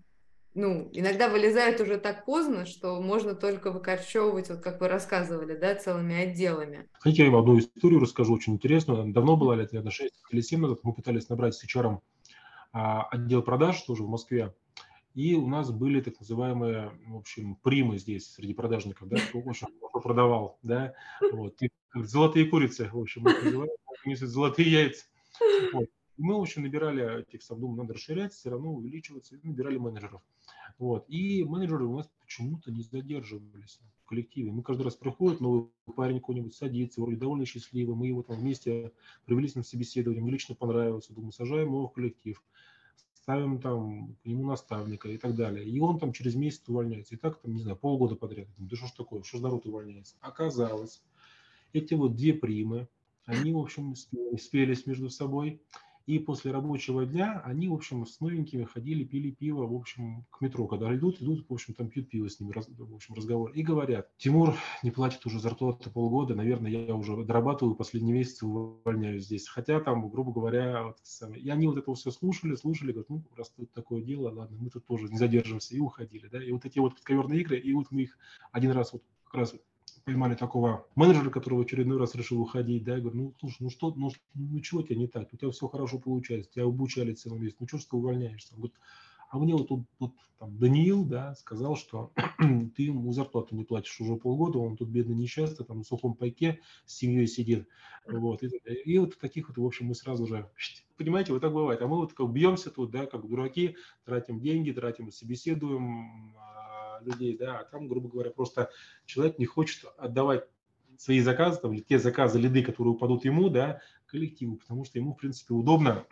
ну, иногда вылезают уже так поздно, что можно только выкорчевывать, вот как вы рассказывали, да, целыми отделами. Хотите, я вам одну историю расскажу, очень интересную. Давно было, лет, наверное, шесть или семь назад, мы пытались набрать с эйч ар-ом отдел продаж тоже в Москве, и у нас были так называемые, в общем, примы здесь среди продажников, да, кто очень хорошо продавал, да, вот, и золотые курицы, в общем, их называют, золотые яйца. Вот. Мы, в общем, набирали этих сам, думаю, надо расширять, все равно увеличиваться, и набирали менеджеров. Вот. И менеджеры у нас почему-то не задерживались в коллективе. Мы каждый раз приходит, новый парень какой-нибудь садится, вроде довольно счастливый, мы его там вместе привели на собеседование, ему лично понравился, думаю, сажаем его в коллектив, ставим там к нему наставника и так далее. И он там через месяц увольняется. И так, там, не знаю, полгода подряд. Да что ж такое, что ж народ увольняется? Оказалось, эти вот две примы, они, в общем, спелись между собой. И после рабочего дня они, в общем, с новенькими ходили, пили пиво, в общем, к метро. Когда идут, идут, в общем, там пьют пиво с ними, раз, в общем, разговор. И говорят, Тимур не платит уже зарплату полгода, наверное, я уже дорабатываю, последний месяц увольняюсь здесь. Хотя там, грубо говоря, вот, самое... и они вот этого все слушали, слушали, говорят, ну, раз тут такое дело, ладно, мы тут тоже не задержимся, и уходили, да. И вот эти вот подковерные игры, и вот мы их один раз вот как раз... поймали такого менеджера, который в очередной раз решил уходить, да, я говорю, ну, слушай, ну что, ну, ну чего тебе не так, у тебя все хорошо получается, тебя обучали целый месяц, ну чего ты увольняешься? Он говорит, а мне вот тут вот, там, Даниил, да, сказал, что ты ему зарплату не платишь уже полгода, он тут бедный несчастный, там, на сухом пайке с семьей сидит, вот, и, и вот таких вот, в общем, мы сразу же, понимаете, вот так бывает, а мы вот как бьемся тут, да, как дураки, тратим деньги, тратим, собеседуем, людей, да, а там, грубо говоря, просто человек не хочет отдавать свои заказы, там, или те заказы, лиды, которые упадут ему, да, коллективу, потому что ему, в принципе, удобно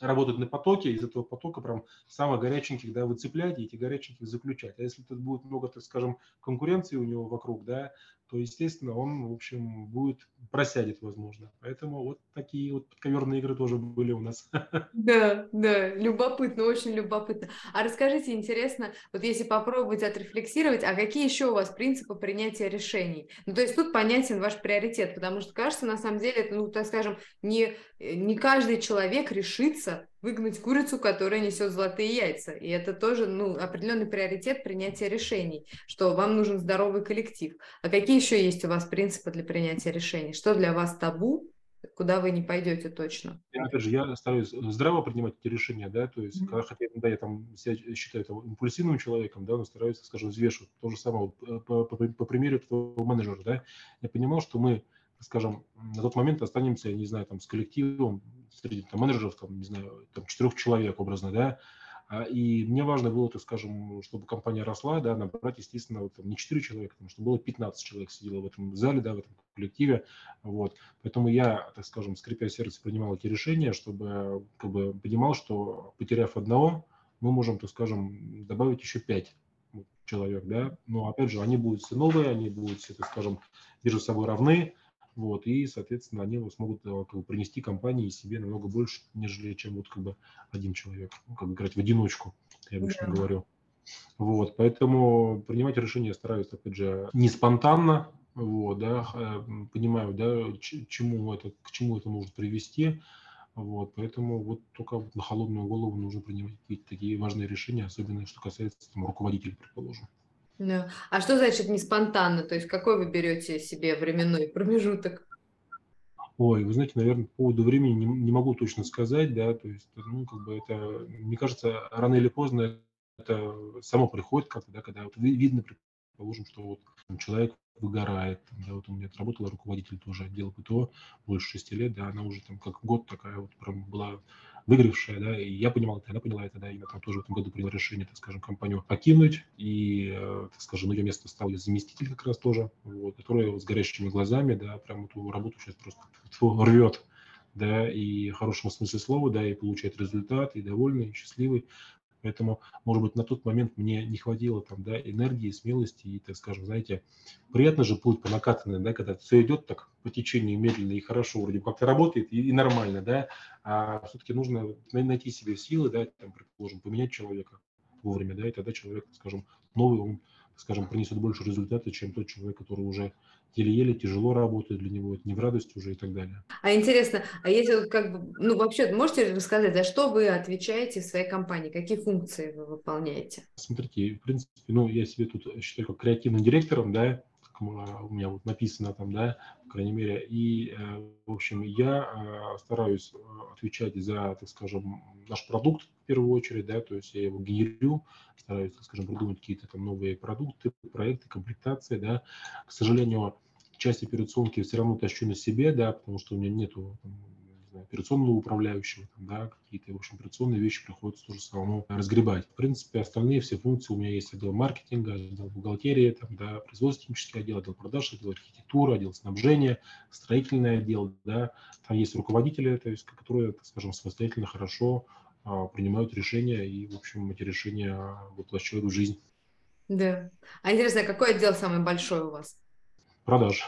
работать на потоке, из этого потока прям самых горяченьких, да, выцеплять и эти горяченьких заключать. А если тут будет много, так скажем, конкуренции у него вокруг, да, то, естественно, он, в общем, будет, просядет, возможно. Поэтому вот такие вот подковерные игры тоже были у нас. Да, да, любопытно, очень любопытно. А расскажите, интересно, вот если попробовать отрефлексировать, а какие еще у вас принципы принятия решений? Ну, то есть тут понятен ваш приоритет, потому что, кажется, на самом деле, это, ну, так скажем, не, не каждый человек решится выгнать курицу, которая несет золотые яйца. И это тоже, ну, определенный приоритет принятия решений, что вам нужен здоровый коллектив. А какие еще есть у вас принципы для принятия решений? Что для вас табу, куда вы не пойдете точно? Я, опять же, я стараюсь здраво принимать эти решения, да, то есть, mm-hmm. хотя иногда я там себя считаю там, импульсивным человеком, да, но стараюсь, скажем, взвешивать. То же самое по, по, по примеру этого менеджера, да, я понимал, что мы, скажем, на тот момент останемся, я не знаю, там, с коллективом, среди там, менеджеров, там, не знаю, там, четырех человек образно, да, и мне важно было, так скажем, чтобы компания росла, да, набрать, естественно, вот, там, не четыре человека, потому что было пятнадцать человек сидело в этом зале, да, в этом коллективе, вот, поэтому я, так скажем, скрипя сердце, принимал эти решения, чтобы, как бы, понимал, что, потеряв одного, мы можем, так скажем, добавить еще пять человек, да, но, опять же, они будут все новые, они будут все, так скажем, между собой равны. Вот, и, соответственно, они смогут как бы, принести компании себе намного больше, нежели чем вот, как бы, один человек, ну, как бы играть в одиночку, я обычно да. говорю. Вот, поэтому принимать решения стараюсь, опять же, не спонтанно, вот, да, понимаю, да, чему это, к чему это может привести. Вот, поэтому вот только на холодную голову нужно принимать какие-то такие важные решения, особенно что касается там, руководителя, предположим. Да. А что значит не спонтанно? То есть какой вы берете себе временной промежуток? Ой, вы знаете, наверное, по поводу времени не, не могу точно сказать, да, то есть, ну, как бы это, мне кажется, рано или поздно это само приходит как-то, да, когда вот видно, предположим, что вот человек выгорает. Да, вот у меня отработала руководитель тоже отдела ПТО больше шести лет, да, она уже там как год такая вот прям была выгоревшая, да, и я понимал это, она поняла это, да, и я там тоже в этом году принял решение, так скажем, компанию покинуть, и, так скажем, на ее место стал ее заместитель как раз тоже, вот, который вот с горящими глазами, да, прям эту работу сейчас просто рвет, да, и в хорошем смысле слова, да, и получает результат, и довольный, и счастливый. Поэтому, может быть, на тот момент мне не хватило там, да, энергии, смелости и, так скажем, знаете, приятно же плыть по накатанной, да, когда все идет так по течению медленно и хорошо, вроде как-то работает и, и нормально, да, а все-таки нужно найти себе силы, да, там, предположим, поменять человека вовремя, да, и тогда человек, скажем, новый, он, скажем, принесет больше результата, чем тот человек, который уже еле-еле тяжело работает, для него это не в радость уже и так далее. А интересно, а если как бы, ну вообще, можете рассказать, за что вы отвечаете в своей компании, какие функции вы выполняете? Смотрите, в принципе, ну я себе тут считаю как креативным директором, да, как у меня вот написано там, да, по крайней мере, и, в общем, я стараюсь отвечать за, так скажем, наш продукт в первую очередь, да, то есть я его генерю, стараюсь, так скажем, придумать какие-то там новые продукты, проекты, комплектации, да, к сожалению, часть операционки все равно тащу на себе, да, потому что у меня нету там, не знаю, операционного управляющего, там, да, какие-то, в общем, операционные вещи приходится тоже самому разгребать. В принципе, остальные все функции у меня есть: отдел маркетинга, отдел бухгалтерии, там, да, производственнический отдел, отдел продаж, отдел архитектуры, отдел снабжения, строительный отдел, да, там есть руководители, то есть, которые, так скажем, самостоятельно хорошо а, принимают решения и, в общем, эти решения воплощают в жизнь. Да. А интересно, какой отдел самый большой у вас? Продаж.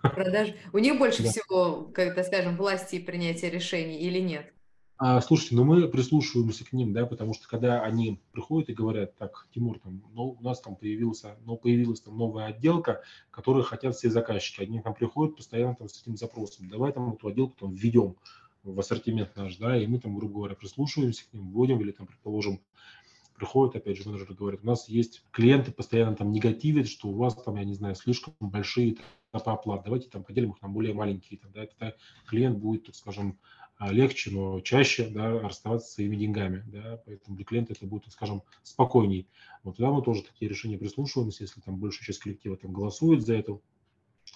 Продаж. У них больше да. всего, как так скажем, власти и принятия решений или нет? А, слушайте, ну мы прислушиваемся к ним, да, потому что когда они приходят и говорят, так, Тимур, там, ну, у нас там появился, ну, появилась там новая отделка, которую хотят все заказчики. Они к нам приходят постоянно там, с этим запросом. Давай там эту отделку там, введем в ассортимент наш, да, и мы там, грубо говоря, прислушиваемся к ним, вводим или там, предположим, приходят, опять же, менеджеры говорят, у нас есть клиенты, постоянно там негативят, что у вас там, я не знаю, слишком большие этапы оплат, давайте там поделим их на более маленькие, тогда это клиент будет, так скажем, легче, но чаще, да, расставаться со своими деньгами, да, поэтому для клиента это будет, так скажем, спокойней. Вот тогда мы тоже такие решения прислушиваемся, если там большая часть коллектива там голосует за это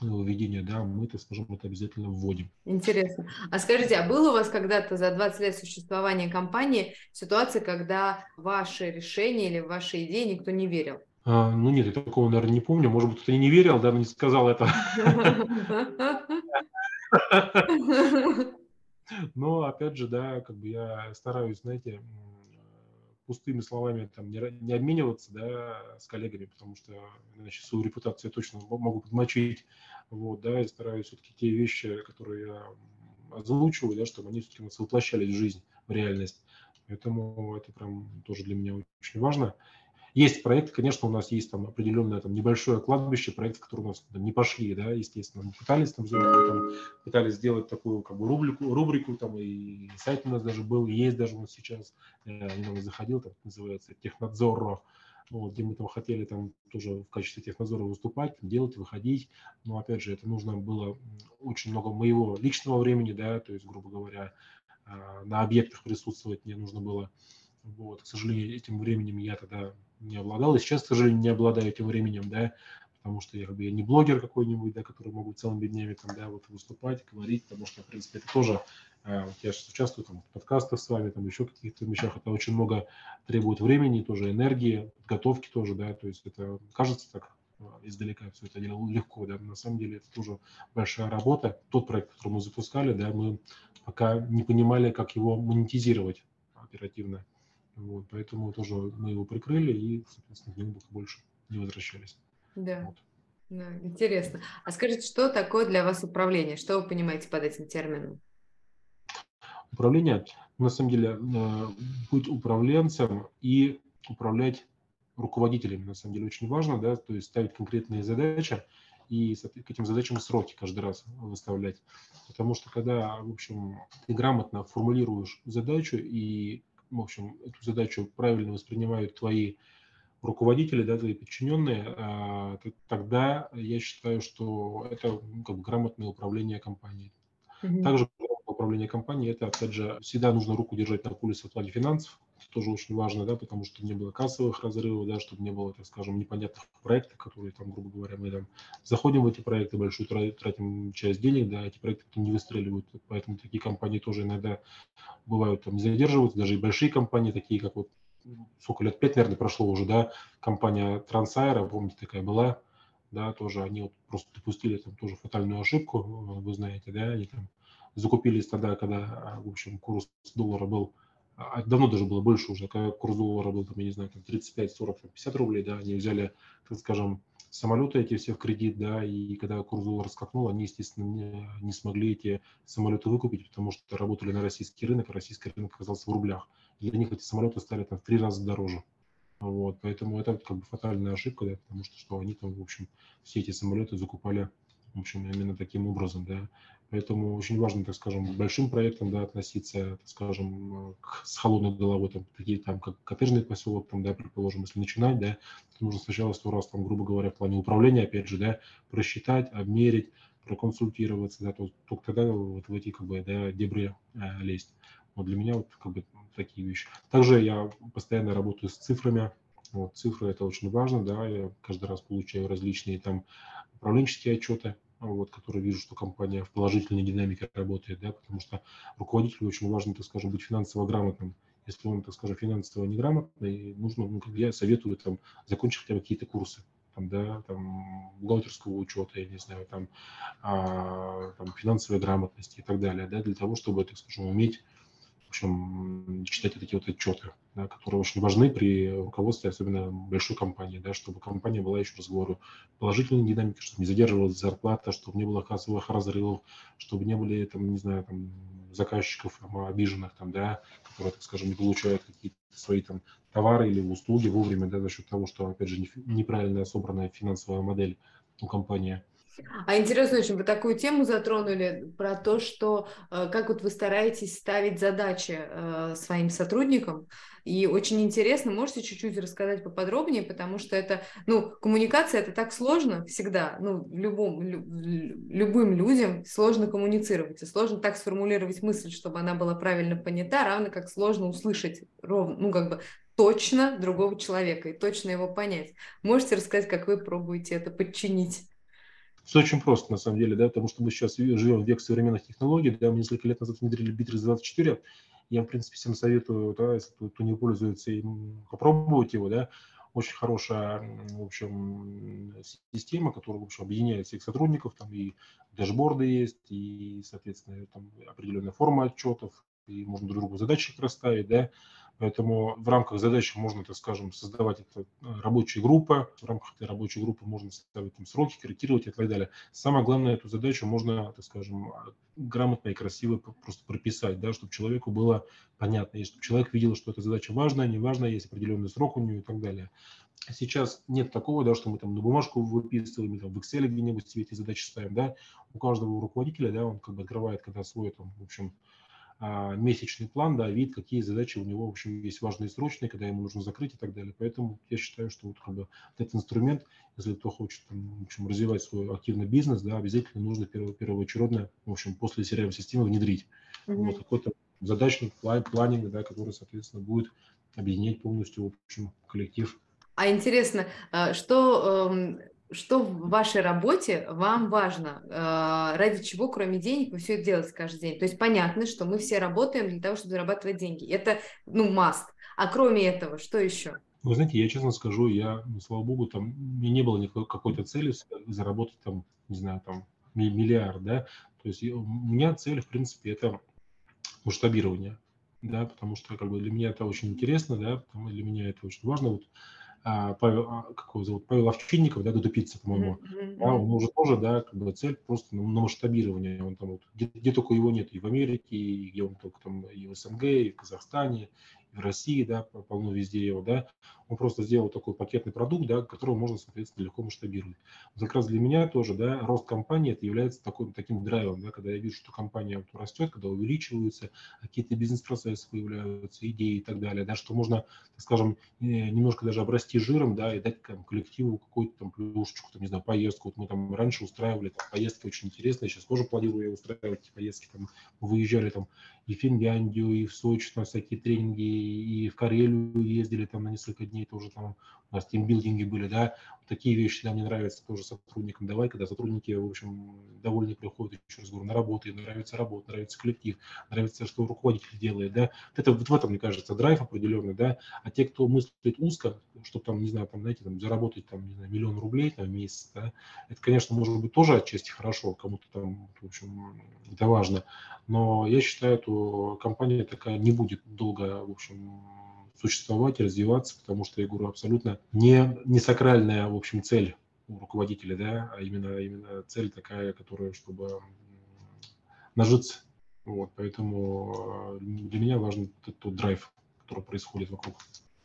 введение, да, мы, так скажем, это обязательно вводим. Интересно. А скажите, а было у вас когда-то за двадцать лет существования компании ситуация, когда ваши решения или ваши идеи никто не верил? А, ну нет, я такого, наверное, не помню. Может быть, кто-то и не верил, да, но не сказал это. Но, опять же, да, как бы я стараюсь, знаете, пустыми словами там не, не обмениваться, да, с коллегами, потому что иначе свою репутацию я точно могу подмочить, вот, да, и стараюсь все-таки те вещи, которые я озвучиваю, да, чтобы они все-таки воплощались в жизнь, в реальность. Поэтому это прям тоже для меня очень важно. Есть проекты, конечно, у нас есть там определенное там, небольшое кладбище, проекты, которые у нас там, не пошли, да, естественно, мы пытались там сделать, там, пытались сделать такую как бы рубрику, рубрику там, и сайт у нас даже был, есть даже вот сейчас, я недавно заходил, так называется, технадзор, вот, где мы там хотели там тоже в качестве технадзора выступать, делать, выходить, но опять же, это нужно было очень много моего личного времени, да, то есть, грубо говоря, на объектах присутствовать мне нужно было, вот, к сожалению, этим временем я тогда не обладал, и сейчас, к сожалению, не обладаю этим временем, да, потому что я, как бы, я не блогер какой-нибудь, да, который могу целыми днями там, да, вот выступать, говорить, потому что, в принципе, это тоже, э, вот я сейчас участвую там, в подкастах с вами, там еще каких-то вещах, это очень много требует времени, тоже энергии, подготовки тоже, да, то есть это кажется так издалека, все это дело легко, да, но на самом деле это тоже большая работа. Тот проект, который мы запускали, да, мы пока не понимали, как его монетизировать оперативно. Вот, поэтому тоже мы его прикрыли и, соответственно, к нему больше не возвращались. Да. Вот. Да, интересно. А скажите, что такое для вас управление? Что вы понимаете под этим термином? Управление, на самом деле, быть управленцем и управлять руководителями, на самом деле, очень важно, да, то есть ставить конкретные задачи и к этим задачам сроки каждый раз выставлять. Потому что когда, в общем, ты грамотно формулируешь задачу и в общем, эту задачу правильно воспринимают твои руководители, да, твои подчиненные, тогда я считаю, что это как бы грамотное управление компанией. Mm-hmm. Также управление компанией, это, опять же, всегда нужно руку держать на пульсе в плане финансов, тоже очень важно, да, потому что не было кассовых разрывов, да, чтобы не было, так скажем, непонятных проектов, которые, там, грубо говоря, мы там заходим в эти проекты, большую тратим часть денег, да, эти проекты не выстреливают, поэтому такие компании тоже иногда бывают, там, задерживаются, даже и большие компании, такие как вот, сколько лет, пять, наверное, прошло уже, да, компания TransAero, помните, такая была, да, тоже они вот просто допустили там тоже фатальную ошибку, вы знаете, да, они там закупились тогда, когда, в общем, курс доллара был, давно даже было больше уже, когда курс доллара был, там, я не знаю, там тридцать пять, сорок, пятьдесят рублей, да, они взяли, так скажем, самолеты эти все в кредит, да, и когда курс доллара скакнул, они, естественно, не, не смогли эти самолеты выкупить, потому что работали на российский рынок, а российский рынок оказался в рублях, и для них эти самолеты стали там в три раза дороже. Вот, поэтому это как бы фатальная ошибка, да, потому что, что они там, в общем, все эти самолеты закупали, в общем, именно таким образом, да. Поэтому очень важно, так скажем, к большим проектам, да, относиться, так скажем, к, с холодной головой, там, такие там, как коттеджный поселок, там, да, предположим, если начинать, да, то нужно сначала сто раз, там, грубо говоря, в плане управления, опять же, да, просчитать, обмерить, проконсультироваться, да, то, только тогда вот в эти, как бы, да, дебри э, лезть. Вот для меня вот, как бы, такие вещи. Также я постоянно работаю с цифрами. Вот, цифры – это очень важно, да, я каждый раз получаю различные, там, управленческие отчеты, вот, которые вижу, что компания в положительной динамике работает, да, потому что руководителю очень важно, так скажем, быть финансово грамотным. Если он, так скажем, финансово неграмотный, нужно, ну, как я советую, там, закончить хотя бы какие-то курсы, там, да, там, бухгалтерского учета, я не знаю, там, а, там, финансовой грамотности и так далее, да, для того, чтобы, так скажем, уметь, в общем, читать вот такие вот отчеты, да, которые очень важны при руководстве, особенно большой компании, да, чтобы компания была, еще раз говорю, положительной динамики, чтобы не задерживалась зарплата, чтобы не было кассовых разрывов, чтобы не были, там, не знаю, там, заказчиков, там, обиженных, там, да, которые, так скажем, не получают какие-то свои там товары или услуги вовремя, да, за счет того, что, опять же, неправильно собранная финансовая модель у компании. А интересно очень, вы такую тему затронули про то, что как вот вы стараетесь ставить задачи э, своим сотрудникам, и очень интересно, можете чуть-чуть рассказать поподробнее, потому что это, ну, коммуникация, это так сложно всегда, ну, любом, лю, любым людям сложно коммуницировать, и сложно так сформулировать мысль, чтобы она была правильно понята, равно как сложно услышать, ровно, ну, как бы, точно другого человека и точно его понять. Можете рассказать, как вы пробуете это подчинить? Все очень просто, на самом деле, да, потому что мы сейчас живем в век современных технологий, да, мы несколько лет назад внедрили Битрикс двадцать четыре, я, в принципе, всем советую, да, если кто не пользуется, попробовать его, да, очень хорошая, в общем, система, которая, в общем, объединяет всех сотрудников, там и дашборды есть, и, соответственно, там определенная форма отчетов, и можно друг другу задачи расставить, да, поэтому в рамках задач можно, так скажем, создавать это рабочие группы, в рамках этой рабочей группы можно составить там сроки, корректировать и так далее. Самое главное, эту задачу можно, так скажем, грамотно и красиво просто прописать, да, чтобы человеку было понятно, и чтобы человек видел, что эта задача важна, не важна, есть определенный срок у нее и так далее. Сейчас нет такого, да, что мы там на бумажку выписываем, там, в Excel где-нибудь себе эти задачи ставим, да. У каждого руководителя, да, он как бы открывает, когда свой, там, в общем, месячный план, да, видит, какие задачи у него, в общем, есть важные, срочные, когда ему нужно закрыть и так далее. Поэтому я считаю, что вот, как бы, этот инструмент, если кто хочет, там, в общем, развивать свой активный бизнес, да, обязательно нужно перво- первоочередно, в общем, после серверной системы внедрить [S2] Mm-hmm. [S1] Вот, какой-то задачный план, планинг, да, который, соответственно, будет объединять полностью, в общем, коллектив. А интересно, что... Что в вашей работе вам важно? Ради чего, кроме денег, вы все это делаете каждый день? То есть понятно, что мы все работаем для того, чтобы зарабатывать деньги. Это, ну, must. А кроме этого, что еще? Вы знаете, я честно скажу, я, ну, слава богу, там, мне не было никакой какой-то цели заработать, там, не знаю, там, миллиард, да. То есть у меня цель, в принципе, это масштабирование, да, потому что, как бы, для меня это очень интересно, да, потому, для меня это очень важно. Вот, Павел, как его зовут, Павел Овчинников, да, Додупица, по-моему, mm-hmm. да, он уже тоже, да, как бы цель просто на, на масштабирование, он там вот, где, где только его нет, и в Америке, и где он только там, и в СНГ, и в Казахстане, и в России, да, полно везде его, да, Он просто сделал такой пакетный продукт, да, которого можно, соответственно, легко масштабировать. Вот как раз для меня тоже, да, рост компании это является такой, таким драйвом, да, когда я вижу, что компания вот растет, когда увеличиваются, какие-то бизнес-процессы появляются, идеи и так далее, да, что можно, так скажем, немножко даже обрасти жиром, да, и дать там, коллективу какую-то там плюшечку, там, не знаю, поездку. Вот мы там раньше устраивали там, поездки очень интересные, сейчас тоже планирую устраивать эти поездки, там, выезжали там и в Финляндию, и в Сочи, там всякие тренинги, и в Карелию ездили там на несколько дней, тоже там у нас тимбилдинги были, да, такие вещи, да, мне нравятся тоже сотрудникам давай, когда сотрудники, в общем, довольны приходят, еще раз говорю, на работу, им нравится работа, нравится коллектив, нравится, что руководитель делает, да, это вот в этом, мне кажется, драйв определенный, да, а те, кто мыслит узко, чтобы там, не знаю, там, знаете, там, заработать, там, не знаю, миллион рублей, там, в месяц, да, это, конечно, может быть, тоже отчасти хорошо, кому-то там, в общем, это важно, но я считаю, что компания такая не будет долго, в общем, существовать и развиваться, потому что, я говорю, абсолютно не, не сакральная, в общем, цель у руководителя, да, а именно, именно цель такая, которая, чтобы нажиться. Вот, поэтому для меня важен тот, тот драйв, который происходит вокруг.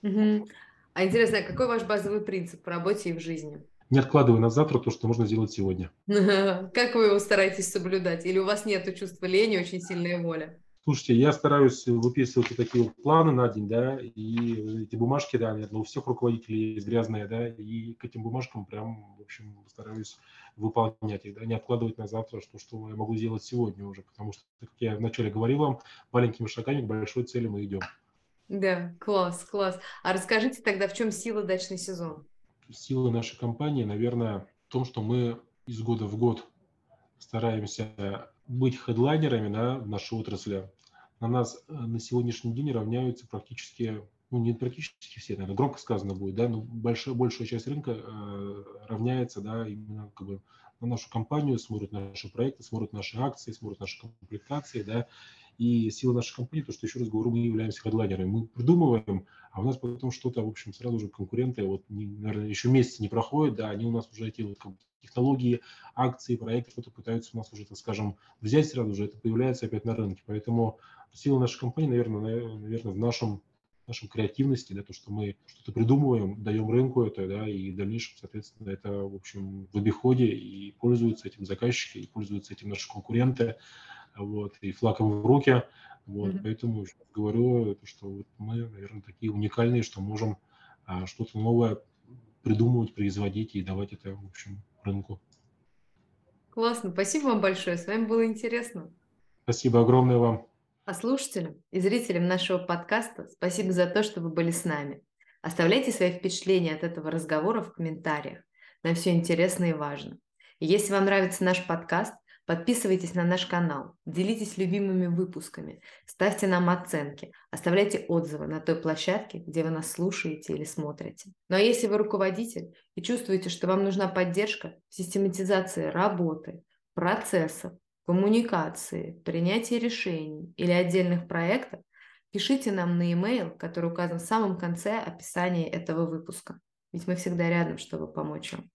Угу. А интересно, какой ваш базовый принцип в работе и в жизни? Не откладывай на завтра то, что можно сделать сегодня. Как вы его стараетесь соблюдать? Или у вас нет чувства лени, очень сильная воля? Слушайте, я стараюсь выписывать вот такие вот планы на день, да, и эти бумажки, да, наверное, у всех руководителей есть грязные, да, и к этим бумажкам прям, в общем, стараюсь выполнять их, да, не откладывать на завтра, что, что я могу сделать сегодня уже, потому что, как я вначале говорил вам, маленькими шагами к большой цели мы идем. Да, класс, класс. А расскажите тогда, в чем сила «Дачный сезон»? Сила нашей компании, наверное, в том, что мы из года в год стараемся быть хедлайнерами, да, в нашей отрасли. На нас на сегодняшний день равняются практически, ну не практически все, наверное, громко сказано будет, да, но большая, большая часть рынка э, равняется, да, именно как бы на нашу компанию, смотрят наши проекты, смотрят наши акции, смотрят наши комплектации, да. И сила нашей компании, то, что, еще раз говорю, мы являемся хедлайнерами. Мы придумываем, а у нас потом что-то, в общем, сразу же конкуренты, вот, не, наверное, еще месяц не проходит, да, они у нас уже эти вот технологии, акции, проекты, что-то пытаются у нас уже, так скажем, взять сразу же, это появляется опять на рынке. Поэтому сила нашей компании, наверное, наверное в нашем, в нашем креативности, да, то, что мы что-то придумываем, даем рынку это, да, и в дальнейшем, соответственно, это, в общем, в обиходе, и пользуются этим заказчики, и пользуются этим наши конкуренты, вот, и флагом в руки, вот, mm-hmm. поэтому говорю, что вот мы, наверное, такие уникальные, что можем а, что-то новое придумывать, производить и давать это, в общем, рынку. Классно, спасибо вам большое, с вами было интересно. Спасибо огромное вам. А слушателям и зрителям нашего подкаста спасибо за то, что вы были с нами. Оставляйте свои впечатления от этого разговора в комментариях, нам все интересно и важно. И если вам нравится наш подкаст, подписывайтесь на наш канал, делитесь любимыми выпусками, ставьте нам оценки, оставляйте отзывы на той площадке, где вы нас слушаете или смотрите. Ну а если вы руководитель и чувствуете, что вам нужна поддержка в систематизации работы, процессов, коммуникации, принятии решений или отдельных проектов, пишите нам на e-mail, который указан в самом конце описания этого выпуска. Ведь мы всегда рядом, чтобы помочь вам.